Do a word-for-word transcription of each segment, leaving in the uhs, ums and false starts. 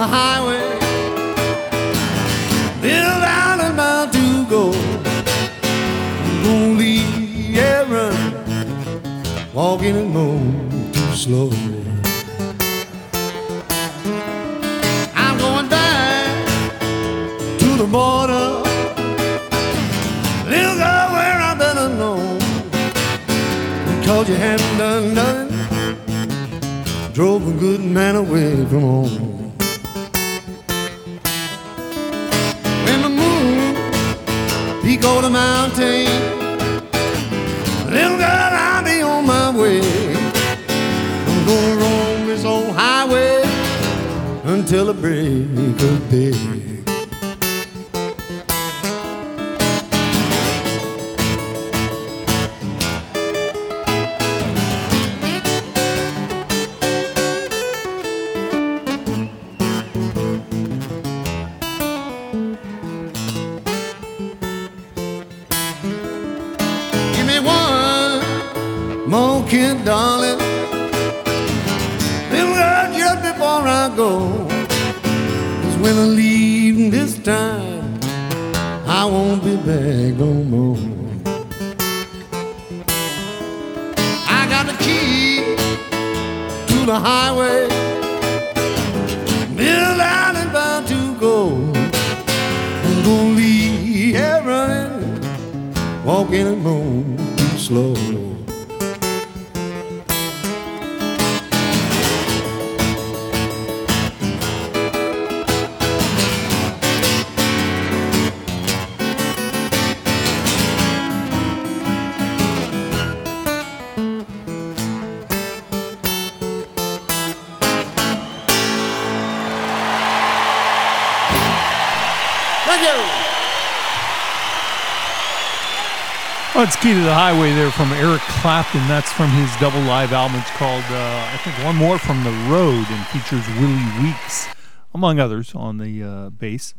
the highway, then down in my Dugo, lonely errand, walking alone too slow. I'm going back to the border, little girl where I've been alone, because you haven't done nothing. Drove a good man away from home. When the moon peaks over the mountain, little girl, I'll be on my way. I'm gonna roam this old highway until the break of day. Darling, little girl, just before I go, 'cause when I leave this time, I won't be back no more. I got the key to the highway, little island bound to go. I'm gonna leave here running, walking alone too slow. Oh, it's Key to the Highway there from Eric Clapton. That's from his double live album. It's called, uh, I think, One More from the Road, and features Willie Weeks, among others, on the uh, bass.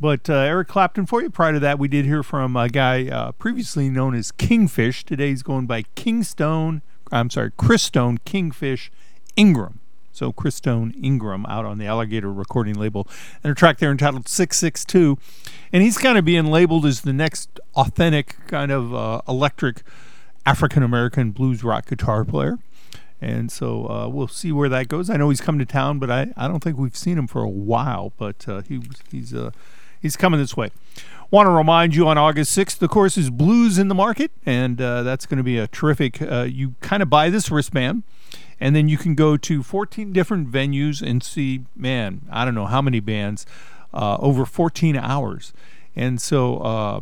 But uh, Eric Clapton for you. Prior to that, we did hear from a guy uh, previously known as Kingfish. Today he's going by Kingstone, I'm sorry, Christone Kingfish Ingram. So Christone Ingram out on the Alligator Recording Label. And a track there entitled six six two. And he's kind of being labeled as the next authentic kind of uh, electric African-American blues rock guitar player. And so uh, we'll see where that goes. I know he's come to town, but I, I don't think we've seen him for a while. But uh, he he's uh, he's coming this way. Want to remind you on August sixth, the course is Blues in the Market. And uh, that's going to be a terrific, uh, you kind of buy this wristband. And then you can go to fourteen different venues and see, man, I don't know how many bands, uh, over fourteen hours. And so uh,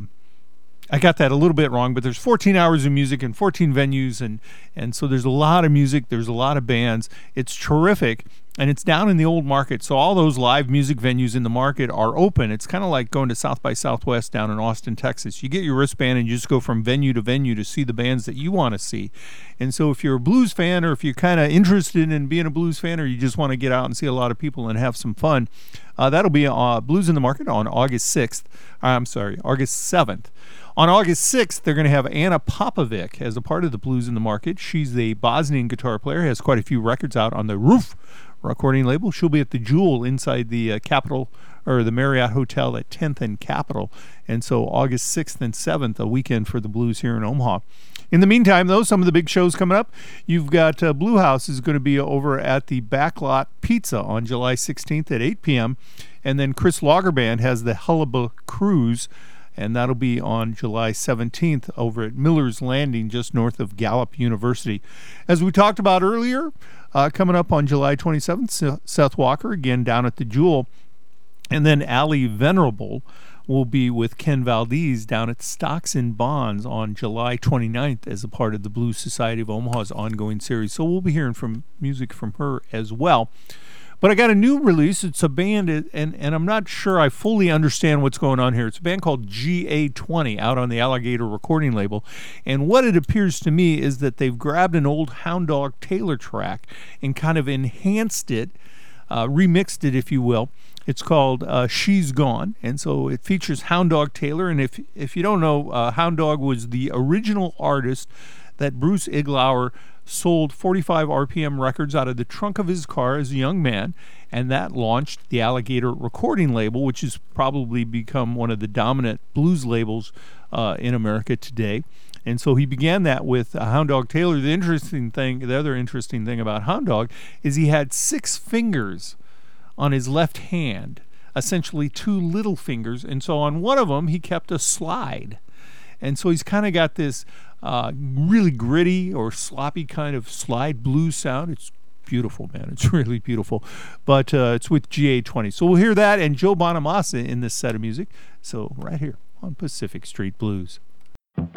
I got that a little bit wrong, but there's fourteen hours of music and fourteen venues. And, and so there's a lot of music. There's a lot of bands. It's terrific. And it's down in the old market. So all those live music venues in the market are open. It's kind of like going to South by Southwest down in Austin, Texas. You get your wristband and you just go from venue to venue to see the bands that you want to see. And so if you're a blues fan, or if you're kind of interested in being a blues fan, or you just want to get out and see a lot of people and have some fun, uh, that'll be uh, Blues in the Market on August sixth. I'm sorry, August seventh. On August sixth, they're going to have Anna Popovic as a part of the Blues in the Market. She's a Bosnian guitar player, has quite a few records out on the Roof recording label. She'll be at the Jewel inside the uh, Capitol, or the Marriott Hotel at tenth and Capitol. And so August sixth and seventh, a weekend for the blues here in Omaha. In the meantime, though, some of the big shows coming up. You've got uh, Blue House is going to be over at the Backlot Pizza on July sixteenth at eight p.m. And then Chris Lagerband has the Hullaboo Cruise, and that'll be on July seventeenth over at Miller's Landing, just north of Gallup University. As we talked about earlier, Uh, coming up on July twenty-seventh, Seth Walker, again down at the Jewel. And then Allie Venerable will be with Ken Valdez down at Stocks and Bonds on July twenty-ninth as a part of the Blues Society of Omaha's ongoing series. So we'll be hearing from music from her as well. But I got a new release. It's a band, and, and I'm not sure I fully understand what's going on here. It's a band called G A twenty out on the Alligator Recording Label. And what it appears to me is that they've grabbed an old Hound Dog Taylor track and kind of enhanced it, uh, remixed it, if you will. It's called uh, She's Gone, and so it features Hound Dog Taylor. And if, if you don't know, uh, Hound Dog was the original artist that Bruce Iglauer sold forty-five R P M records out of the trunk of his car as a young man, and that launched the Alligator Recording Label, which has probably become one of the dominant blues labels uh, in America today. And so he began that with uh, Hound Dog Taylor. The interesting thing, the other interesting thing about Hound Dog is he had six fingers on his left hand, essentially two little fingers. And so on one of them, he kept a slide. And so he's kind of got this uh, really gritty or sloppy kind of slide blues sound. It's beautiful, man. It's really beautiful. But uh, it's with G A twenty. So we'll hear that and Joe Bonamassa in this set of music. So right here on Pacific Street Blues. Well,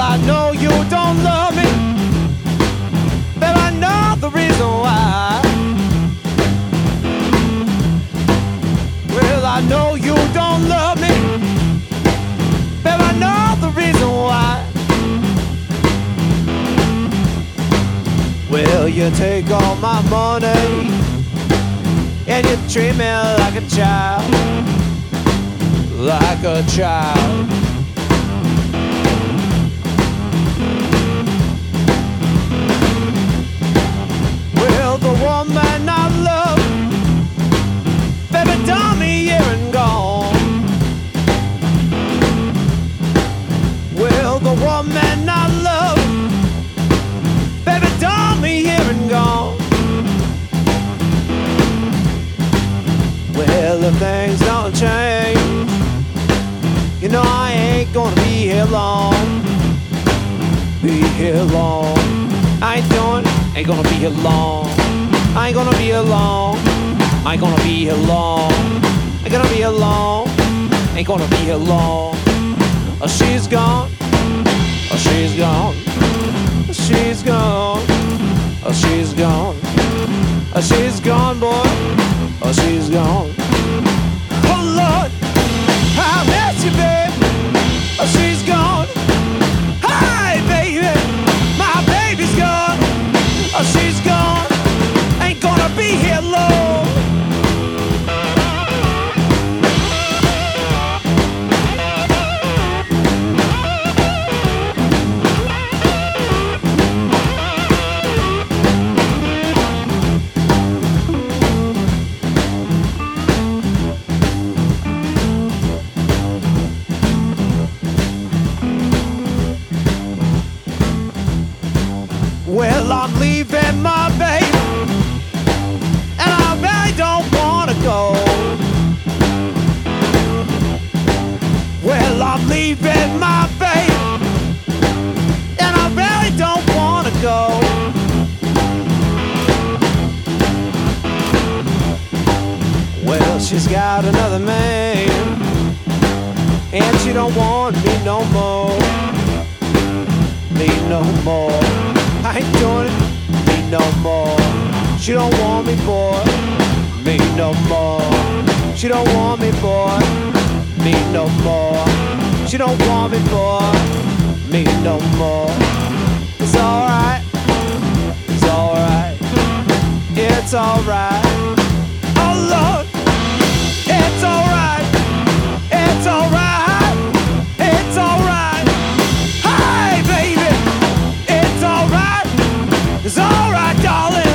I know you don't love me, but I know the reason why. Well, I know you don't love me, but I know the reason why. Well, you take all my money and you treat me like a child, like a child. Well, the woman I love, baby, done me here and gone. Well, the woman I love, baby, don't be here and gone. Well, if things don't change, you know I ain't gonna be here long. Be here long. I ain't doing, ain't gonna be here long. I ain't gonna be here long. I ain't gonna be here long. Ain't gonna be here long. Ain't gonna be here long. Oh, she's gone. Oh, she's gone. She's gone, oh she's gone, oh she's gone, boy, oh she's gone. Oh Lord, I miss you, babe, oh she's gone. Hi, baby, my baby's gone, oh she's gone. Ain't gonna be here long. I'm leaving my baby, and I really don't wanna go. Well, I'm leaving my baby, and I really don't wanna go. Well, she's got another man, and she don't want me no more, me no more. I ain't doing it, me no more. She don't want me, boy, me no more. She don't want me, boy, me no more. She don't want me, boy, me no more. It's alright, it's alright, it's alright. Oh Lord, it's alright, it's alright, it's alright. It's alright, darling.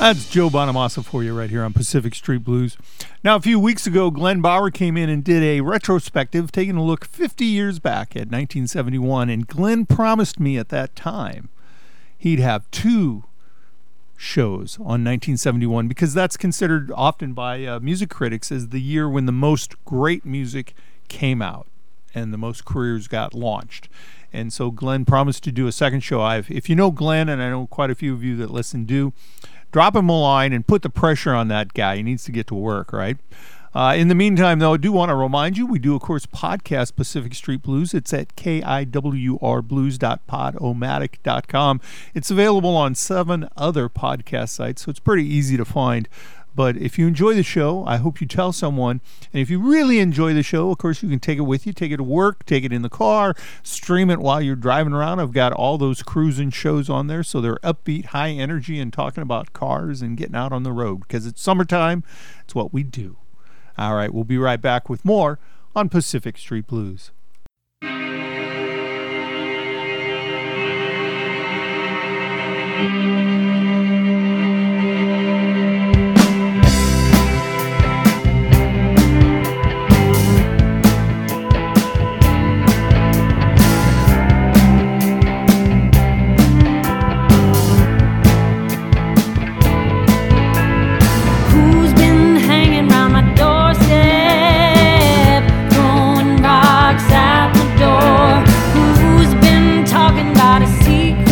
That's Joe Bonamassa for you right here on Pacific Street Blues. Now, a few weeks ago, Glenn Bauer came in and did a retrospective, taking a look fifty years back at nineteen seventy-one, and Glenn promised me at that time he'd have two shows on nineteen seventy-one, because that's considered often by uh, music critics as the year when the most great music came out and the most careers got launched. And so Glenn promised to do a second show. I've, if you know Glenn, and I know quite a few of you that listen do, drop him a line and put the pressure on that guy. He needs to get to work, right? Uh, in the meantime, though, I do want to remind you, we do, of course, podcast Pacific Street Blues. It's at K I W R blues dot podomatic dot com. It's available on seven other podcast sites, so it's pretty easy to find. But if you enjoy the show, I hope you tell someone. And if you really enjoy the show, of course, you can take it with you. Take it to work. Take it in the car. Stream it while you're driving around. I've got all those cruising shows on there, so they're upbeat, high energy, and talking about cars and getting out on the road. Because it's summertime. It's what we do. All right, we'll be right back with more on Pacific Street Blues. Talking about a secret,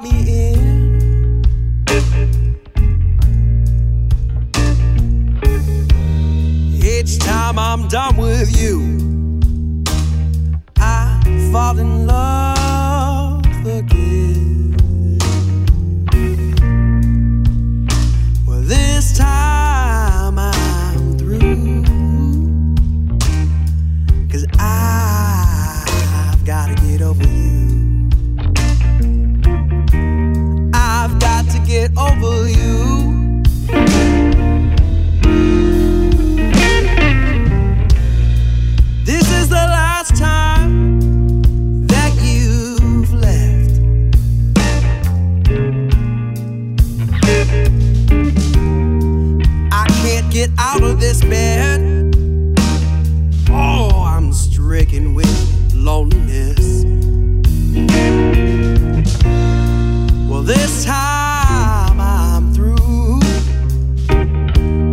brought me in. Each time I'm done with you, I fall in love again. Well, this time I'm through, 'cause I've gotta get over you. I've got to get over you. This is the last time that you've left. I can't get out of this bed. Stricken with loneliness. Well, this time I'm through,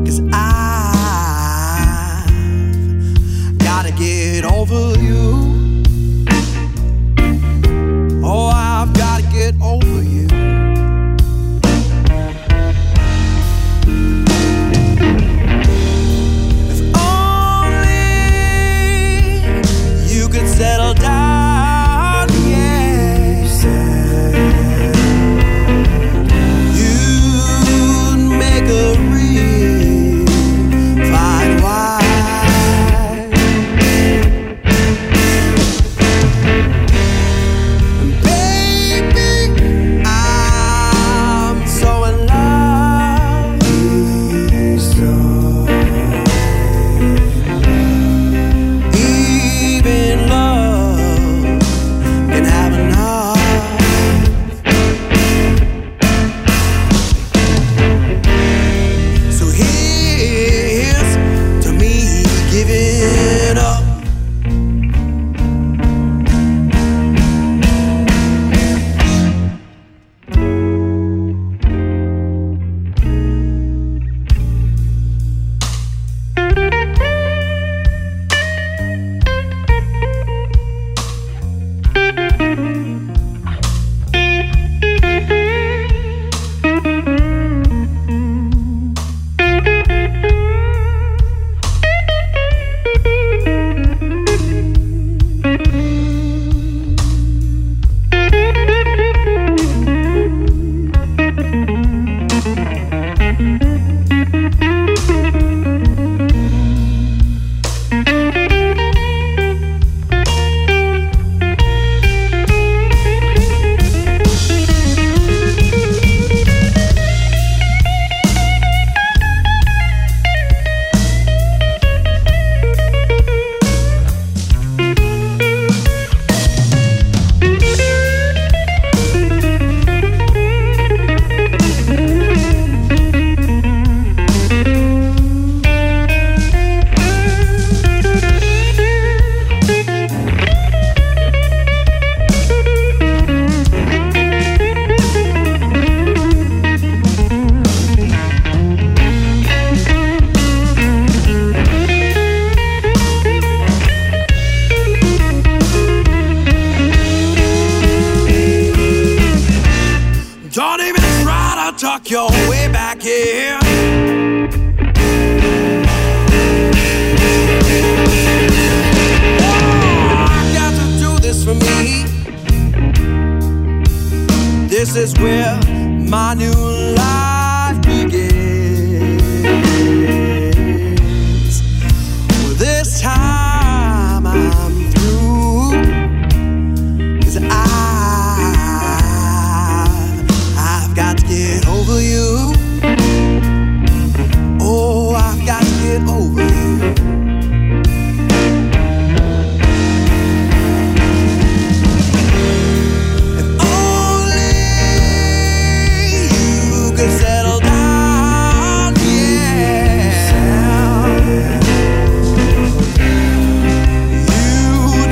'cause I've gotta get over you. Oh, I've gotta get over you. Settle down, yeah. You'd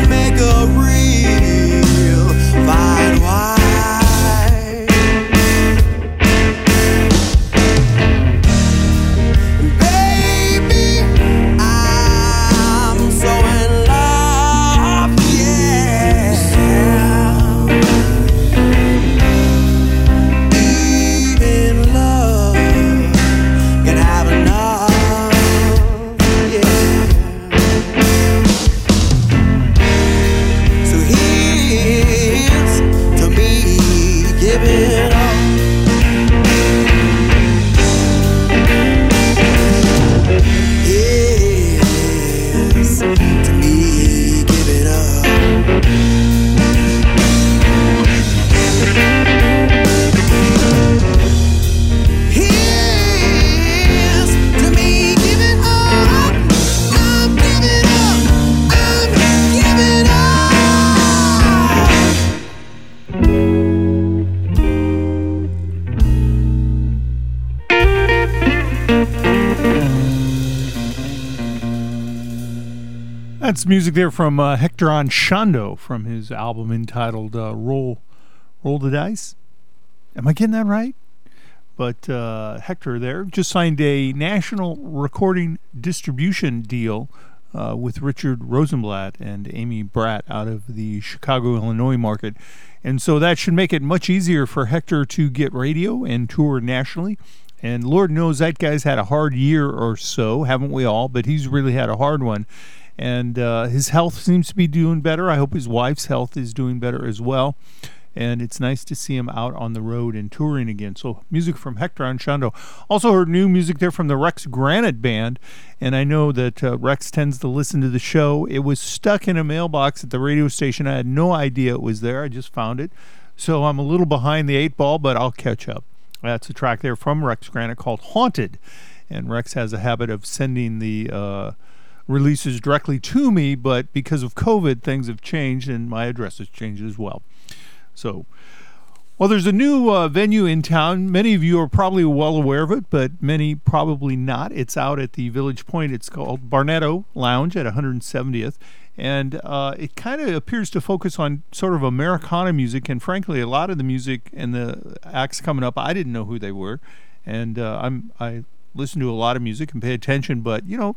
make a real fine wife. Baby, I'm so in love with you. Even love That's music there from uh, Hector Anchondo from his album entitled uh, Roll Roll the Dice. Am I getting that right? But uh, Hector there just signed a national recording distribution deal uh, with Richard Rosenblatt and Amy Bratt out of the Chicago, Illinois market. And so that should make it much easier for Hector to get radio and tour nationally. And Lord knows that guy's had a hard year or so, haven't we all? But he's really had a hard one. And uh, his health seems to be doing better. I hope his wife's health is doing better as well. And it's nice to see him out on the road and touring again. So music from Hector Anchondo. Also heard new music there from the Rex Granite Band. And I know that uh, Rex tends to listen to the show. It was stuck in a mailbox at the radio station. I had no idea it was there. I just found it. So I'm a little behind the eight ball, but I'll catch up. That's a track there from Rex Granite called Haunted. And Rex has a habit of sending the uh, releases directly to me, but because of COVID, things have changed and my address has changed as well. So, well, there's a new uh, venue in town. Many of you are probably well aware of it, but many probably not. It's out at the Village Point. It's called Barnetto Lounge at one hundred seventieth. And uh, it kind of appears to focus on sort of Americana music. And frankly, a lot of the music and the acts coming up, I didn't know who they were. And uh, I'm, I listen to a lot of music and pay attention. But, you know,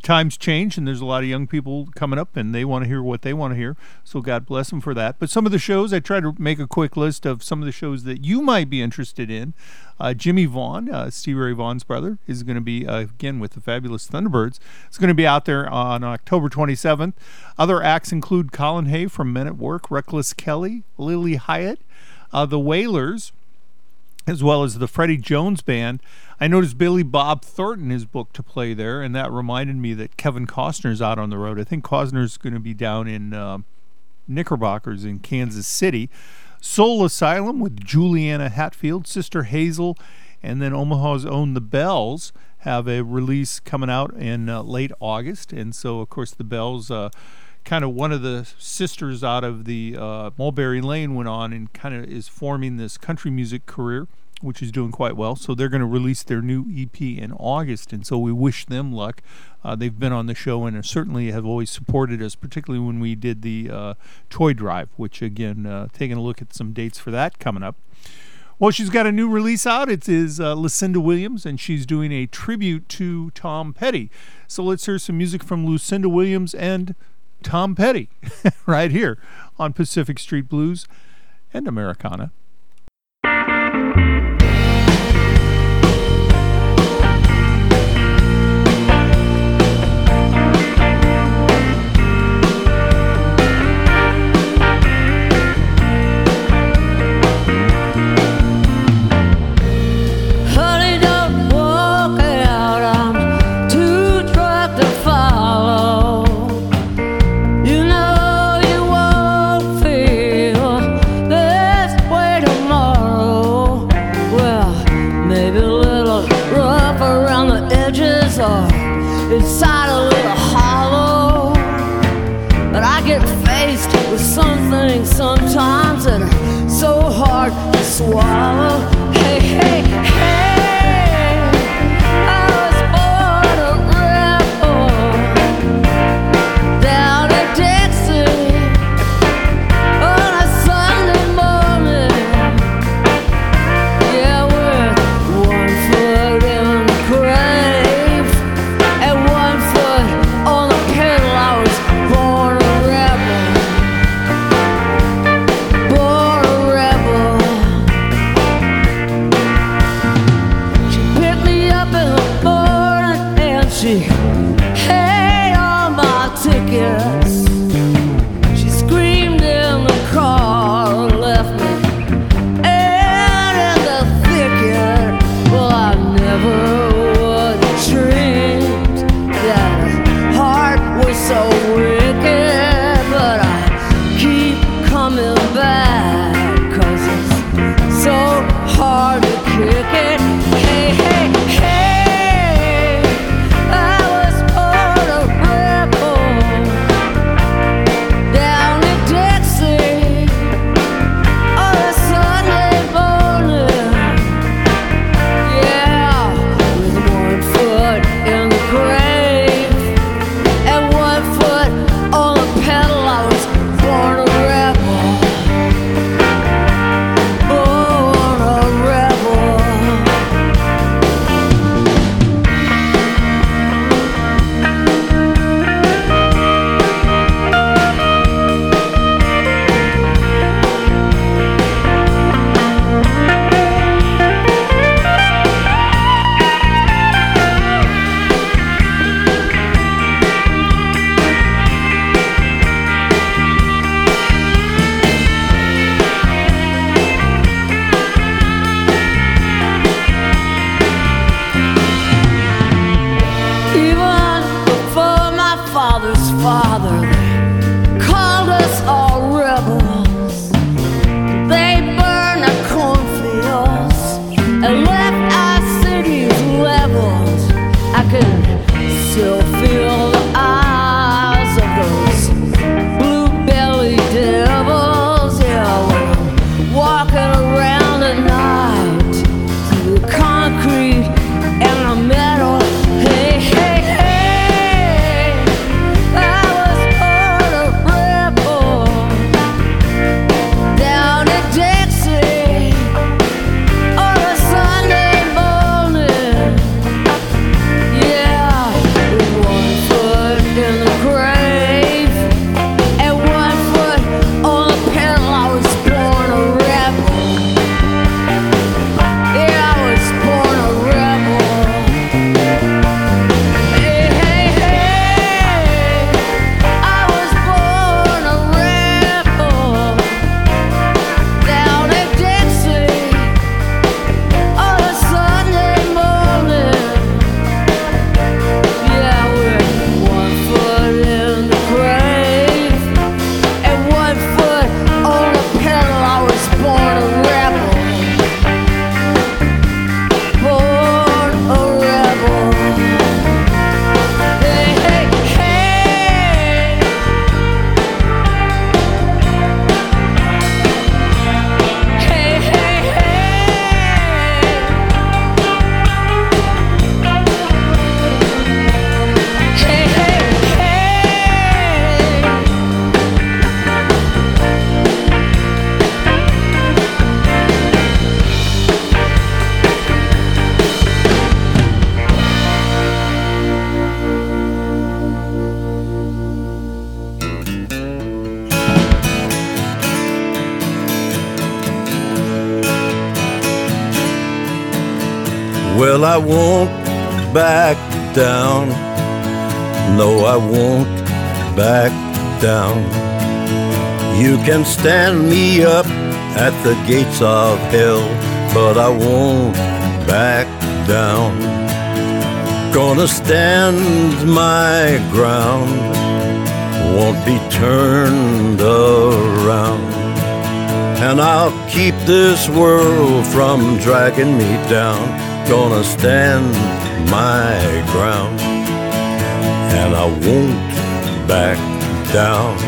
times change and there's a lot of young people coming up and they want to hear what they want to hear. So God bless them for that. But some of the shows, I tried to make a quick list of some of the shows that you might be interested in. Uh, Jimmy Vaughn, uh, Stevie Ray Vaughn's brother, is going to be, uh, again, with the fabulous Thunderbirds. It's going to be out there on October twenty-seventh. Other acts include Colin Hay from Men at Work, Reckless Kelly, Lily Hyatt, uh, The Wailers, as well as the Freddie Jones Band. I noticed Billy Bob Thornton is booked to play there, and that reminded me that Kevin Costner's out on the road. I think Costner's going to be down in uh, Knickerbockers in Kansas City. Soul Asylum with Juliana Hatfield, Sister Hazel, and then Omaha's own The Bells have a release coming out in uh, late August. And so, of course, The Bells, uh, kind of one of the sisters out of the uh, Mulberry Lane went on and kind of is forming this country music career, which is doing quite well. So they're going to release their new E P in August, and so we wish them luck. Uh, they've been on the show and certainly have always supported us, particularly when we did the uh, Toy Drive, which, again, uh, taking a look at some dates for that coming up. Well, she's got a new release out. It is uh, Lucinda Williams, and she's doing a tribute to Tom Petty. So let's hear some music from Lucinda Williams and Tom Petty right here on Pacific Street Blues and Americana. Sometimes it's so hard to swallow. Hey, hey, hey. Well, I won't back down. No, I won't back down. You can stand me up at the gates of hell, but I won't back down. Gonna stand my ground, won't be turned around. And I'll keep this world from dragging me down. Gonna stand my ground, and I won't back down.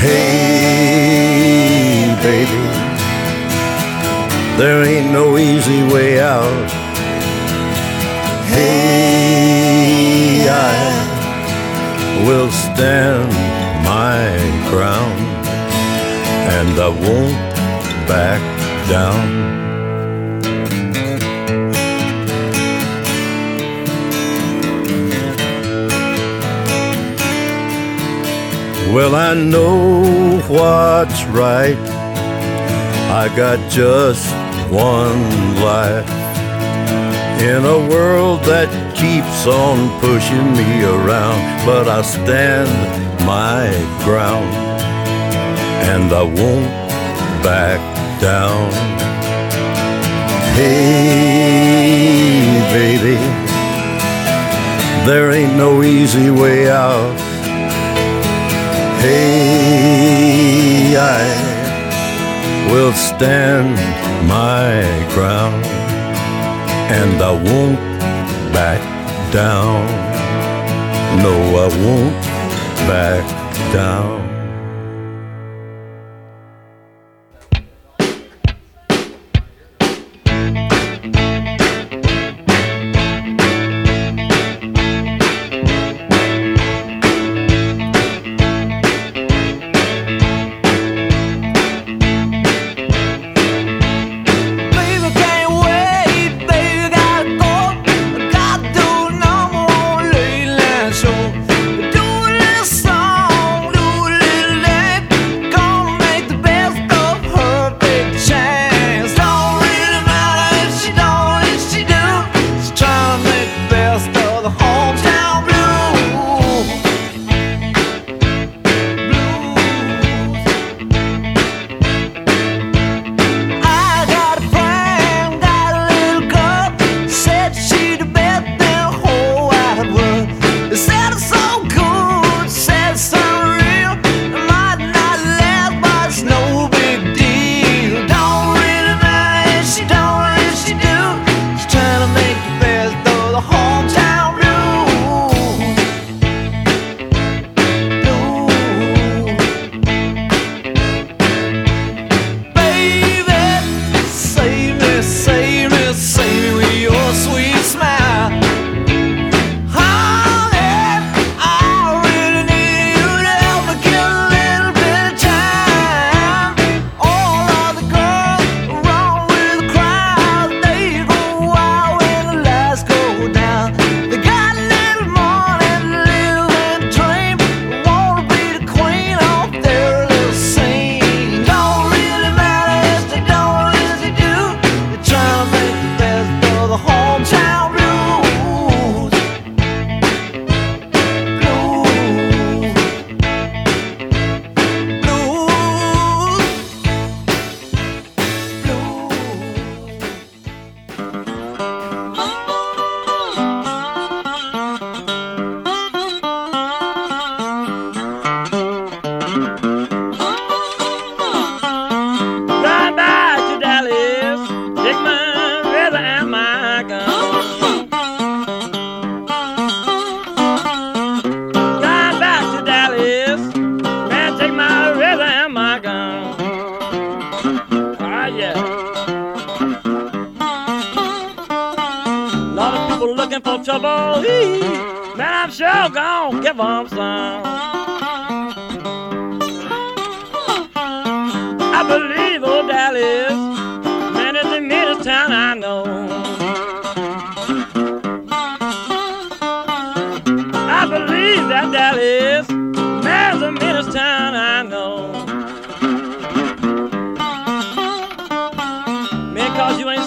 Hey, baby, there ain't no easy way out. Hey, I will stand my ground, and I won't back down. Well, I know what's right. I got just one life. In a world that keeps on pushing me around, but I stand my ground, and I won't back down. Hey, baby, there ain't no easy way out. Hey, I will stand my ground, and I won't back down. No, I won't back down.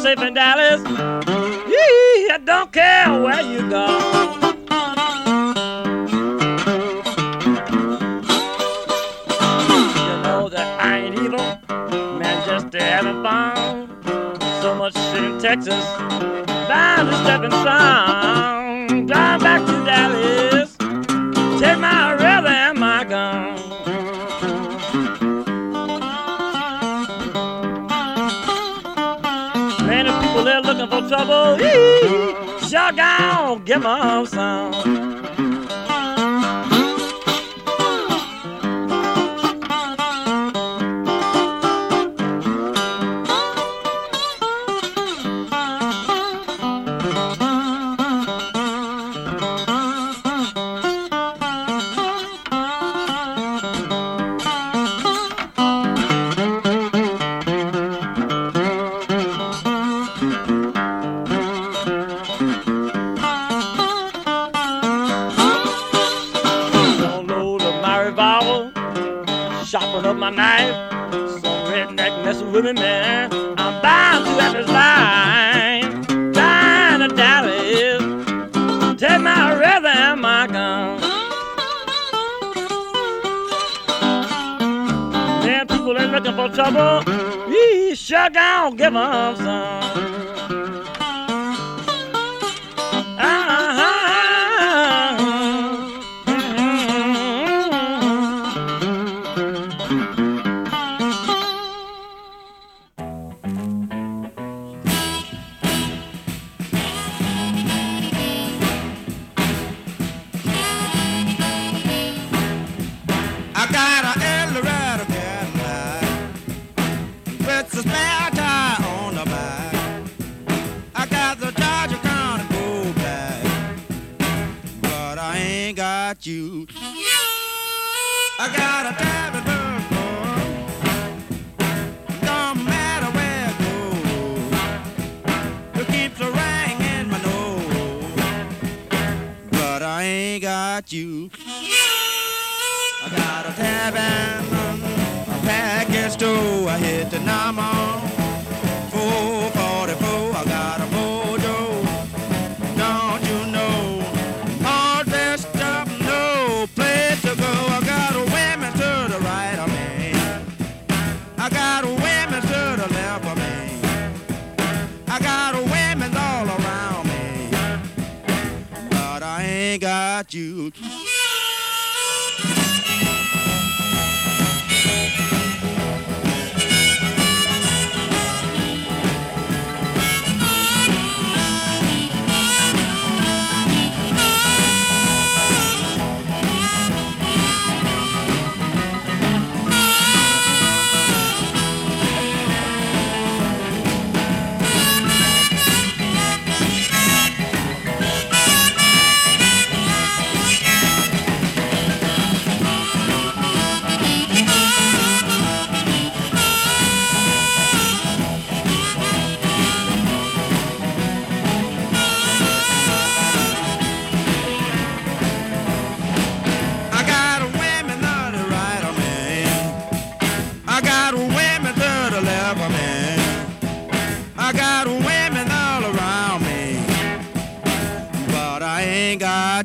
safe in Dallas. Yee, I don't care where you go. Texas, down the stepping song, drive back to Dallas, take my rubber and my gun. Many people there looking for trouble, eee, sure gone, give them some. Trouble, we sure gon' give 'em some. You. I got a diamond burn, don't matter where I go, it keeps a ring in my nose, but I ain't got you. I got a diamond, a package store, I hit the number four forty-four, I got a mojo, don't you know? Got you.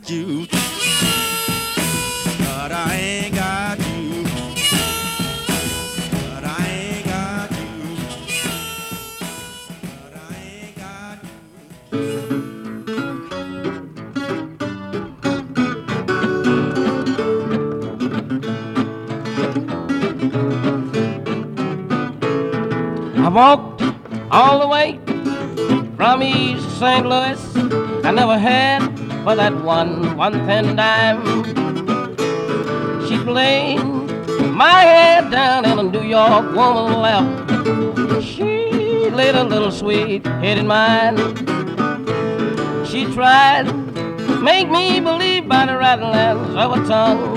You, but I ain't got you, but I ain't got you, but I ain't got you. I walked all the way from East Saint Louis. I never had for that one, one ten dime. She played my head down in a New York woman lap. She laid a little sweet head in mine. She tried to make me believe by the rattles of her tongue,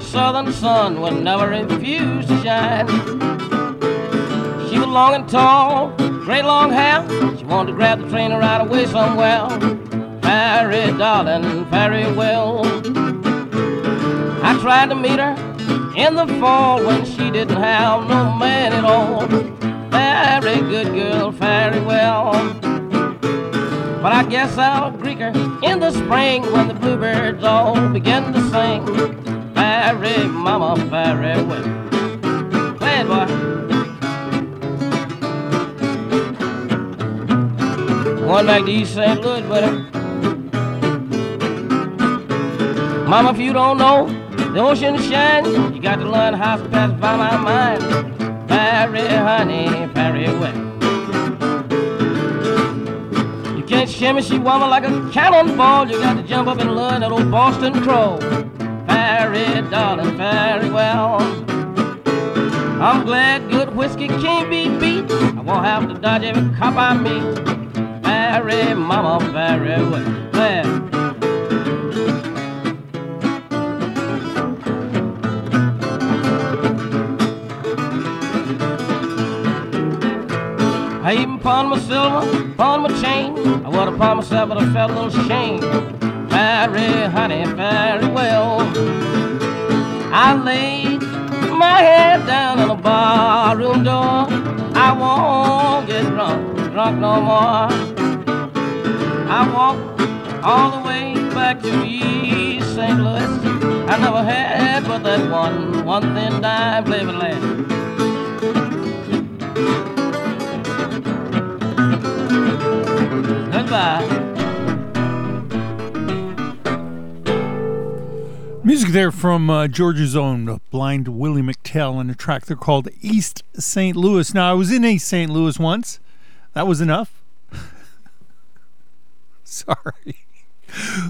southern sun would never refuse to shine. She was long and tall, great long hair. She wanted to grab the train and ride away somewhere. Very darling, very well. I tried to meet her in the fall when she didn't have no man at all. Very good girl, very well. But I guess I'll greet her in the spring when the bluebirds all begin to sing. Fairy mama, fairy whip. Play it, boy. Going back to East Saint Louis with her. Mama, if you don't know the ocean shines, you got to learn how to pass by my mind. Fairy honey, fairy whip. Can't shimmy, she wobble like a cannonball. You got to jump up and learn that old Boston crow. Fairy, darling, fairy well. I'm glad good whiskey can't be beat. I won't have to dodge every cop I meet. Fairy, mama, fairy well. There. I even pawned my silver, pawned my chain. I would have pawned myself, but I felt a little shame. Fairy, honey, fairy well. I laid my head down on a barroom door. I won't get drunk, drunk no more. I walked all the way back to East Saint Louis. I never had but that one, one thin dime, baby land. Music there from uh, Georgia's own Blind Willie McTell and a track they're called East Saint Louis. Now, I was in East Saint Louis once. That was enough. Sorry.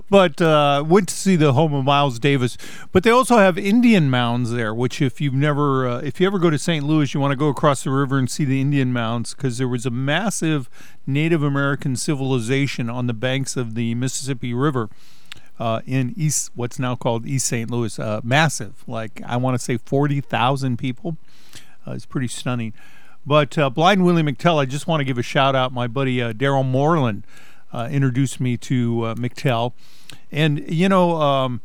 But uh, went to see the home of Miles Davis. But they also have Indian mounds there, which if you've never, uh, if you ever go to Saint Louis, you want to go across the river and see the Indian mounds, because there was a massive Native American civilization on the banks of the Mississippi River uh, in East, what's now called East Saint Louis. Uh, massive, like I want to say forty thousand people. Uh, it's pretty stunning. But uh, Blind Willie McTell, I just want to give a shout out. My buddy uh, Daryl Moreland Uh, introduced me to uh, McTell. And, you know, um,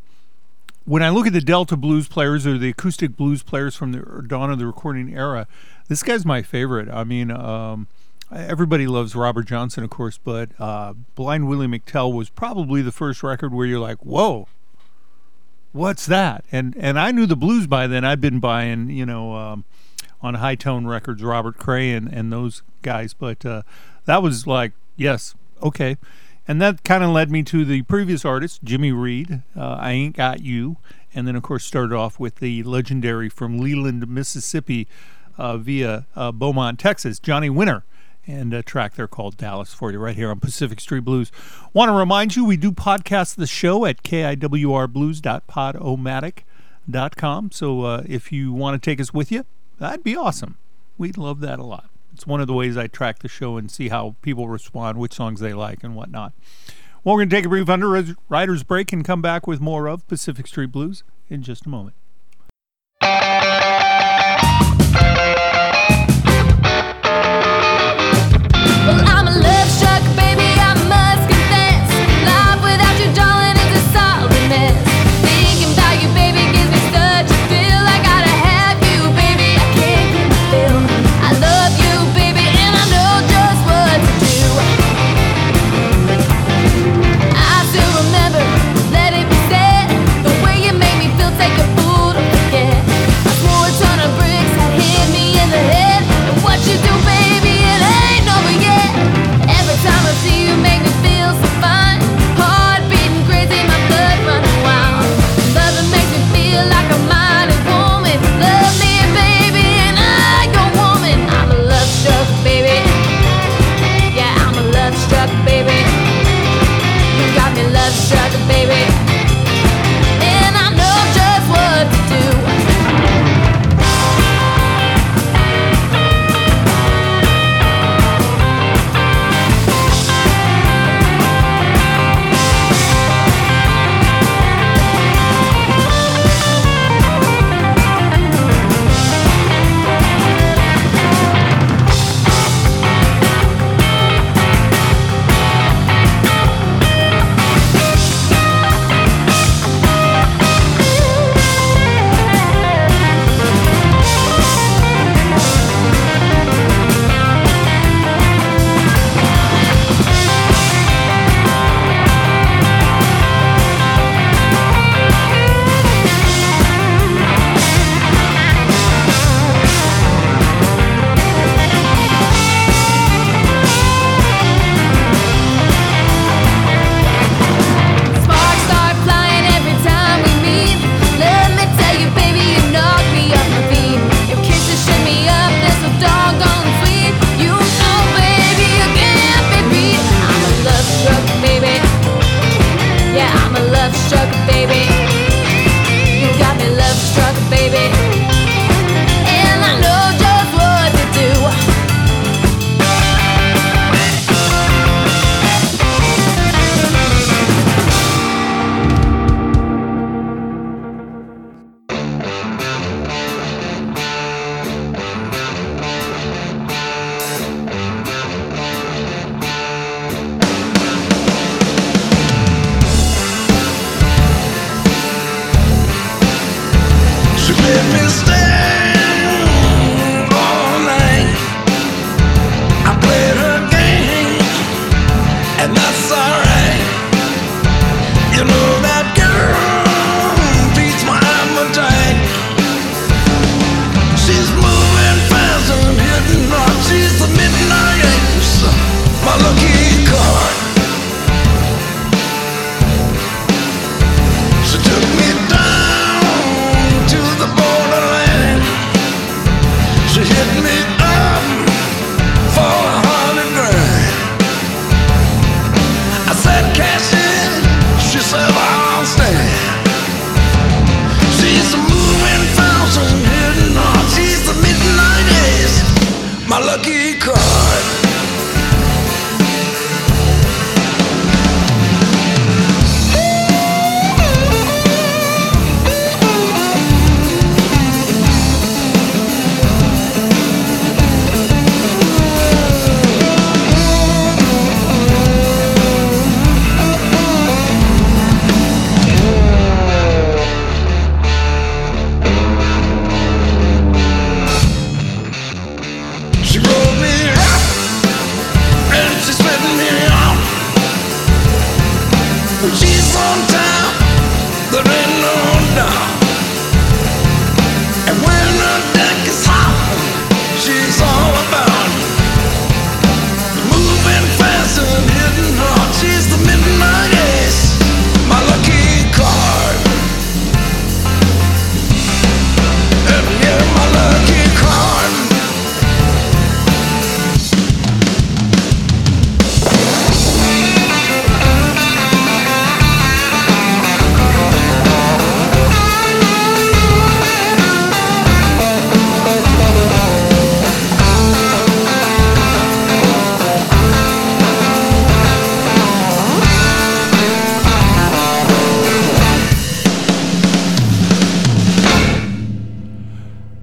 when I look at the Delta blues players or the acoustic blues players from the dawn of the recording era, this guy's my favorite. I mean, um, everybody loves Robert Johnson, of course, but uh, Blind Willie McTell was probably the first record where you're like, whoa, what's that? And and I knew the blues by then. I'd been buying, you know, um, on High Tone Records, Robert Cray and, and those guys. But uh, that was like, yes, okay. And that kind of led me to the previous artist, Jimmy Reed, uh, I Ain't Got You, and then of course started off with the legendary from Leland, Mississippi, uh, via uh, Beaumont, Texas, Johnny Winter, and a track there called Dallas for you right here on Pacific Street Blues. Want to remind you, we do podcast the show at K I W R blues dot podomatic dot com, so uh, if you want to take us with you, that'd be awesome. We'd love that a lot. It's one of the ways I track the show and see how people respond, which songs they like and whatnot. Well, we're going to take a brief underwriter's break and come back with more of Pacific Street Blues in just a moment. Well, I'm a love struck baby, I must confess. Life without you, darling, is a solid mess. Thinking about you, baby, gives me such a thrill. I gotta have you, baby, I can't get my fill. I love you. Take a fool.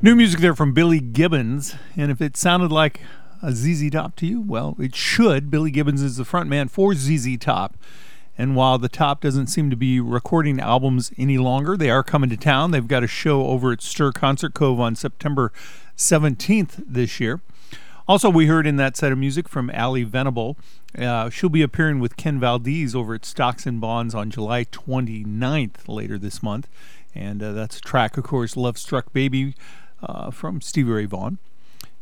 New music there from Billy Gibbons, and if it sounded like a Z Z Top to you, well, it should. Billy Gibbons is the frontman for Z Z Top, and while the Top doesn't seem to be recording albums any longer, they are coming to town. They've got a show over at Stir Concert Cove on September seventeenth this year. Also, we heard in that set of music from Allie Venerable. Uh, she'll be appearing with Ken Valdez over at Stocks and Bonds on July twenty-ninth later this month, and uh, that's a track, of course, Love Struck Baby, Uh, from Stevie Ray Vaughan.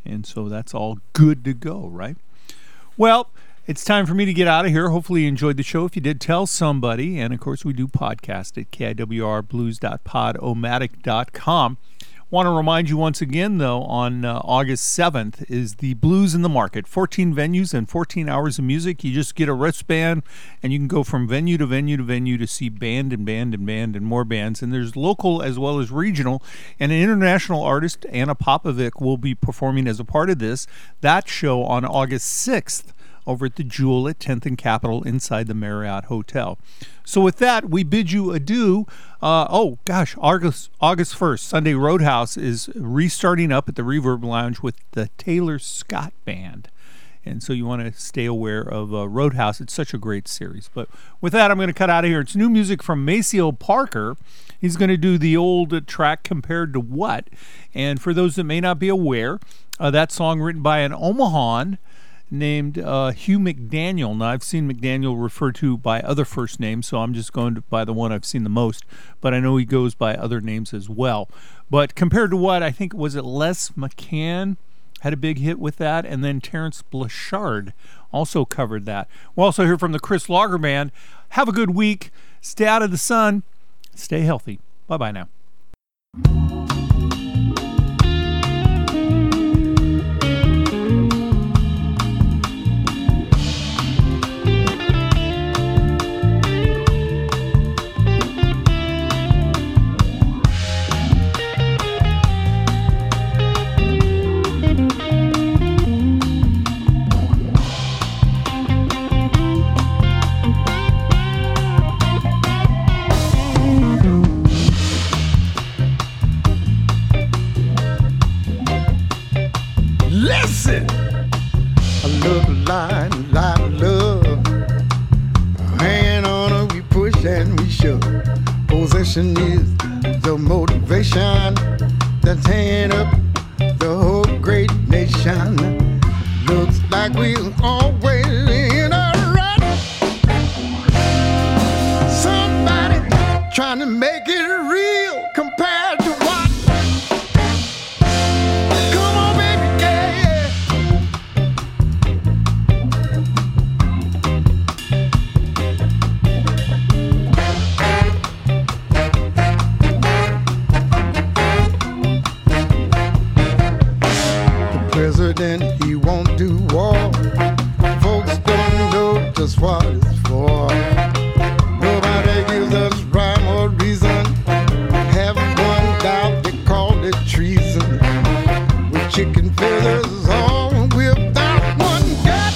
And so that's all good to go, right? Well, it's time for me to get out of here. Hopefully you enjoyed the show. If you did, tell somebody. And, of course, we do podcast at K I W R Blues dot podomatic dot com. Want to remind you once again, though, on uh, August seventh is the Blues in the Market. fourteen venues and fourteen hours of music. You just get a wristband, and you can go from venue to venue to venue to see band and band and band and more bands. And there's local as well as regional. And an international artist, Anna Popovic, will be performing as a part of this. That show on August sixth over at the Jewel at tenth and Capitol inside the Marriott Hotel. So with that, we bid you adieu. Uh, oh, gosh, August, August first, Sunday Roadhouse is restarting up at the Reverb Lounge with the Taylor Scott Band. And so you want to stay aware of uh, Roadhouse. It's such a great series. But with that, I'm going to cut out of here. It's new music from Maceo Parker. He's going to do the old track Compared to What. And for those that may not be aware, uh, that song written by an Omahan named uh, Hugh McDaniel. Now, I've seen McDaniel referred to by other first names, so I'm just going to by the one I've seen the most, but I know he goes by other names as well. But Compared to What, I think, was it Les McCann had a big hit with that, and then Terrence Blanchard also covered that. We'll also hear from the Chris Lagerband. Have a good week. Stay out of the sun. Stay healthy. Bye-bye now. Line, line of love, hand on her, we push and we shove. Possession is the motivation that's hand up the whole great nation. Looks like we'll always in a rut. Somebody trying to make it real compared to what. President, he won't do war. Folks don't know just what it's for. Nobody gives us rhyme or reason. Have one doubt, they call it treason. With chicken feathers on, without one gut.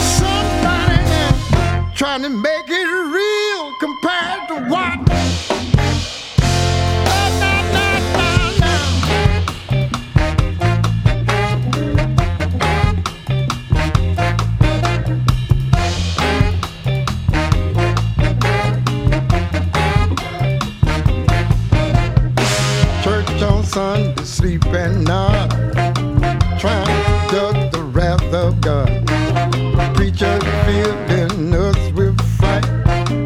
Somebody trying to make it real compared to what? Son to sleep and not trying to duck the wrath of God. Preachers filling us with fright.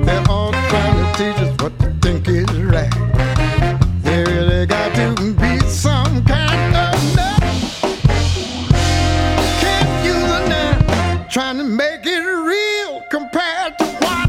They're all trying to teach us what to think is right. They really got to be some kind of nut. Can't use a nut trying to make it real compared to what.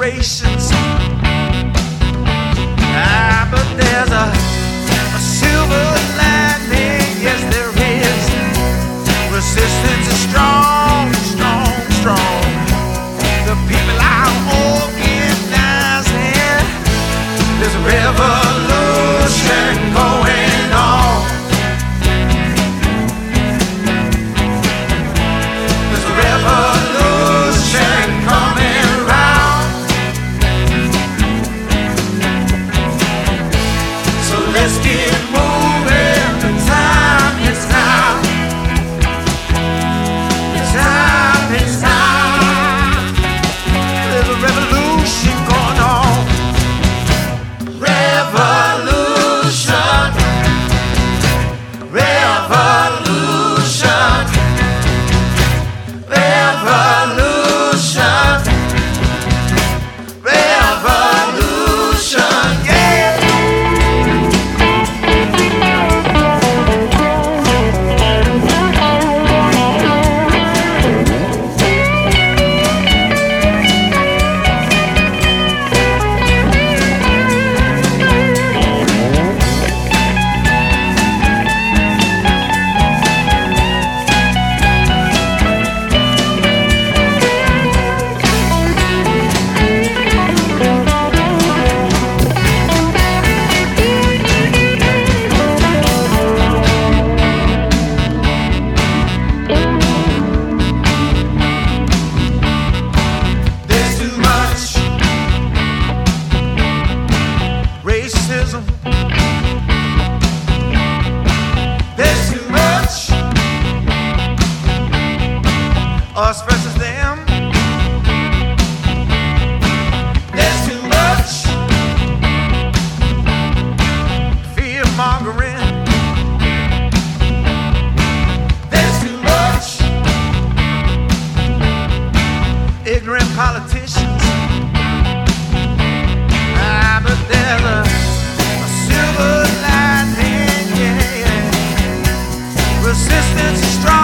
generations. Ah, but there's a, a silver lining, yes there is. Resistance is strong, strong, strong. The people are organizing. There's a revolution going on. There's a revolution coming round. So let's get moving. The time is now. The time is now. There's a revolution going on. Revolution. Revolution. Revolution. Revolution. Yeah. There's too much racism. There's too much us versus them. There's too much fear mongering. There's too much ignorant politicians. Ah, but there's a, a silver lining, yeah. Resistance is strong.